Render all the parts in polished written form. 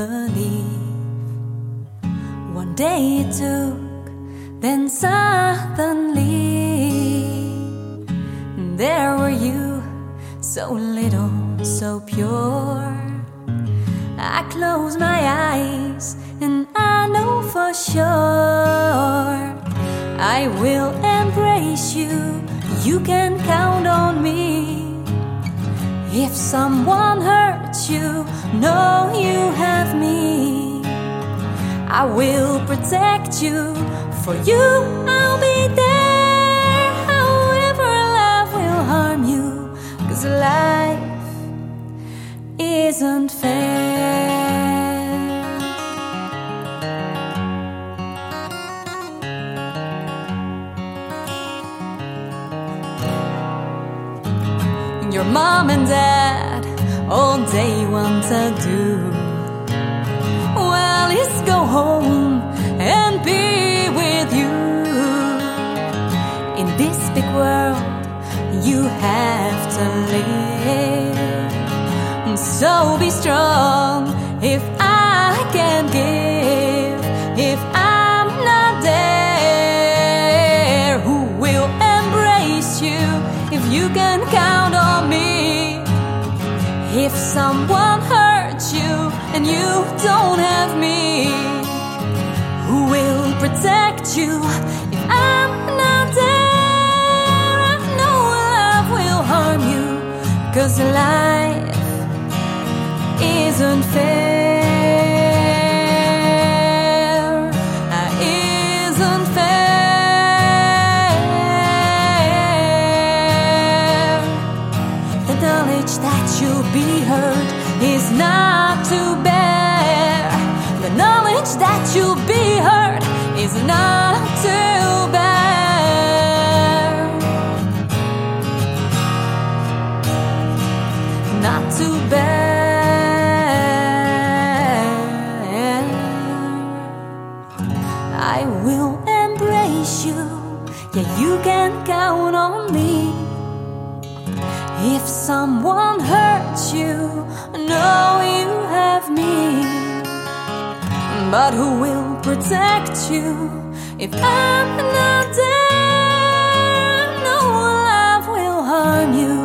believe. One day it took, then suddenly there were you, so little, so pure. I close my eyes and I know for sure I will embrace you. You can count on me. If someone hurts you, know you have me. I will protect you. For you, I'll be there. However, love will harm you. 'Cause life isn't fair. Your mom and dad, all they want to do, well, is go home and be with you. In this big world, you have to live. So be strong. If I can give, if I'm not there, who will embrace you? If you can count on me. If someone hurts you and you don't have me, who will protect you? If I'm not there, I know love will harm you. 'Cause life isn't fair. Isn't fair. That you'll be hurt is not to bear. The knowledge that you'll be hurt is not to bear. Not to bear. I will embrace you. Yeah, you can count on me. If someone hurts you, know you have me. But who will protect you? If I'm not there, no love will harm you.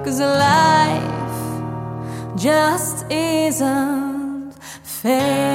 'Cause life just isn't fair.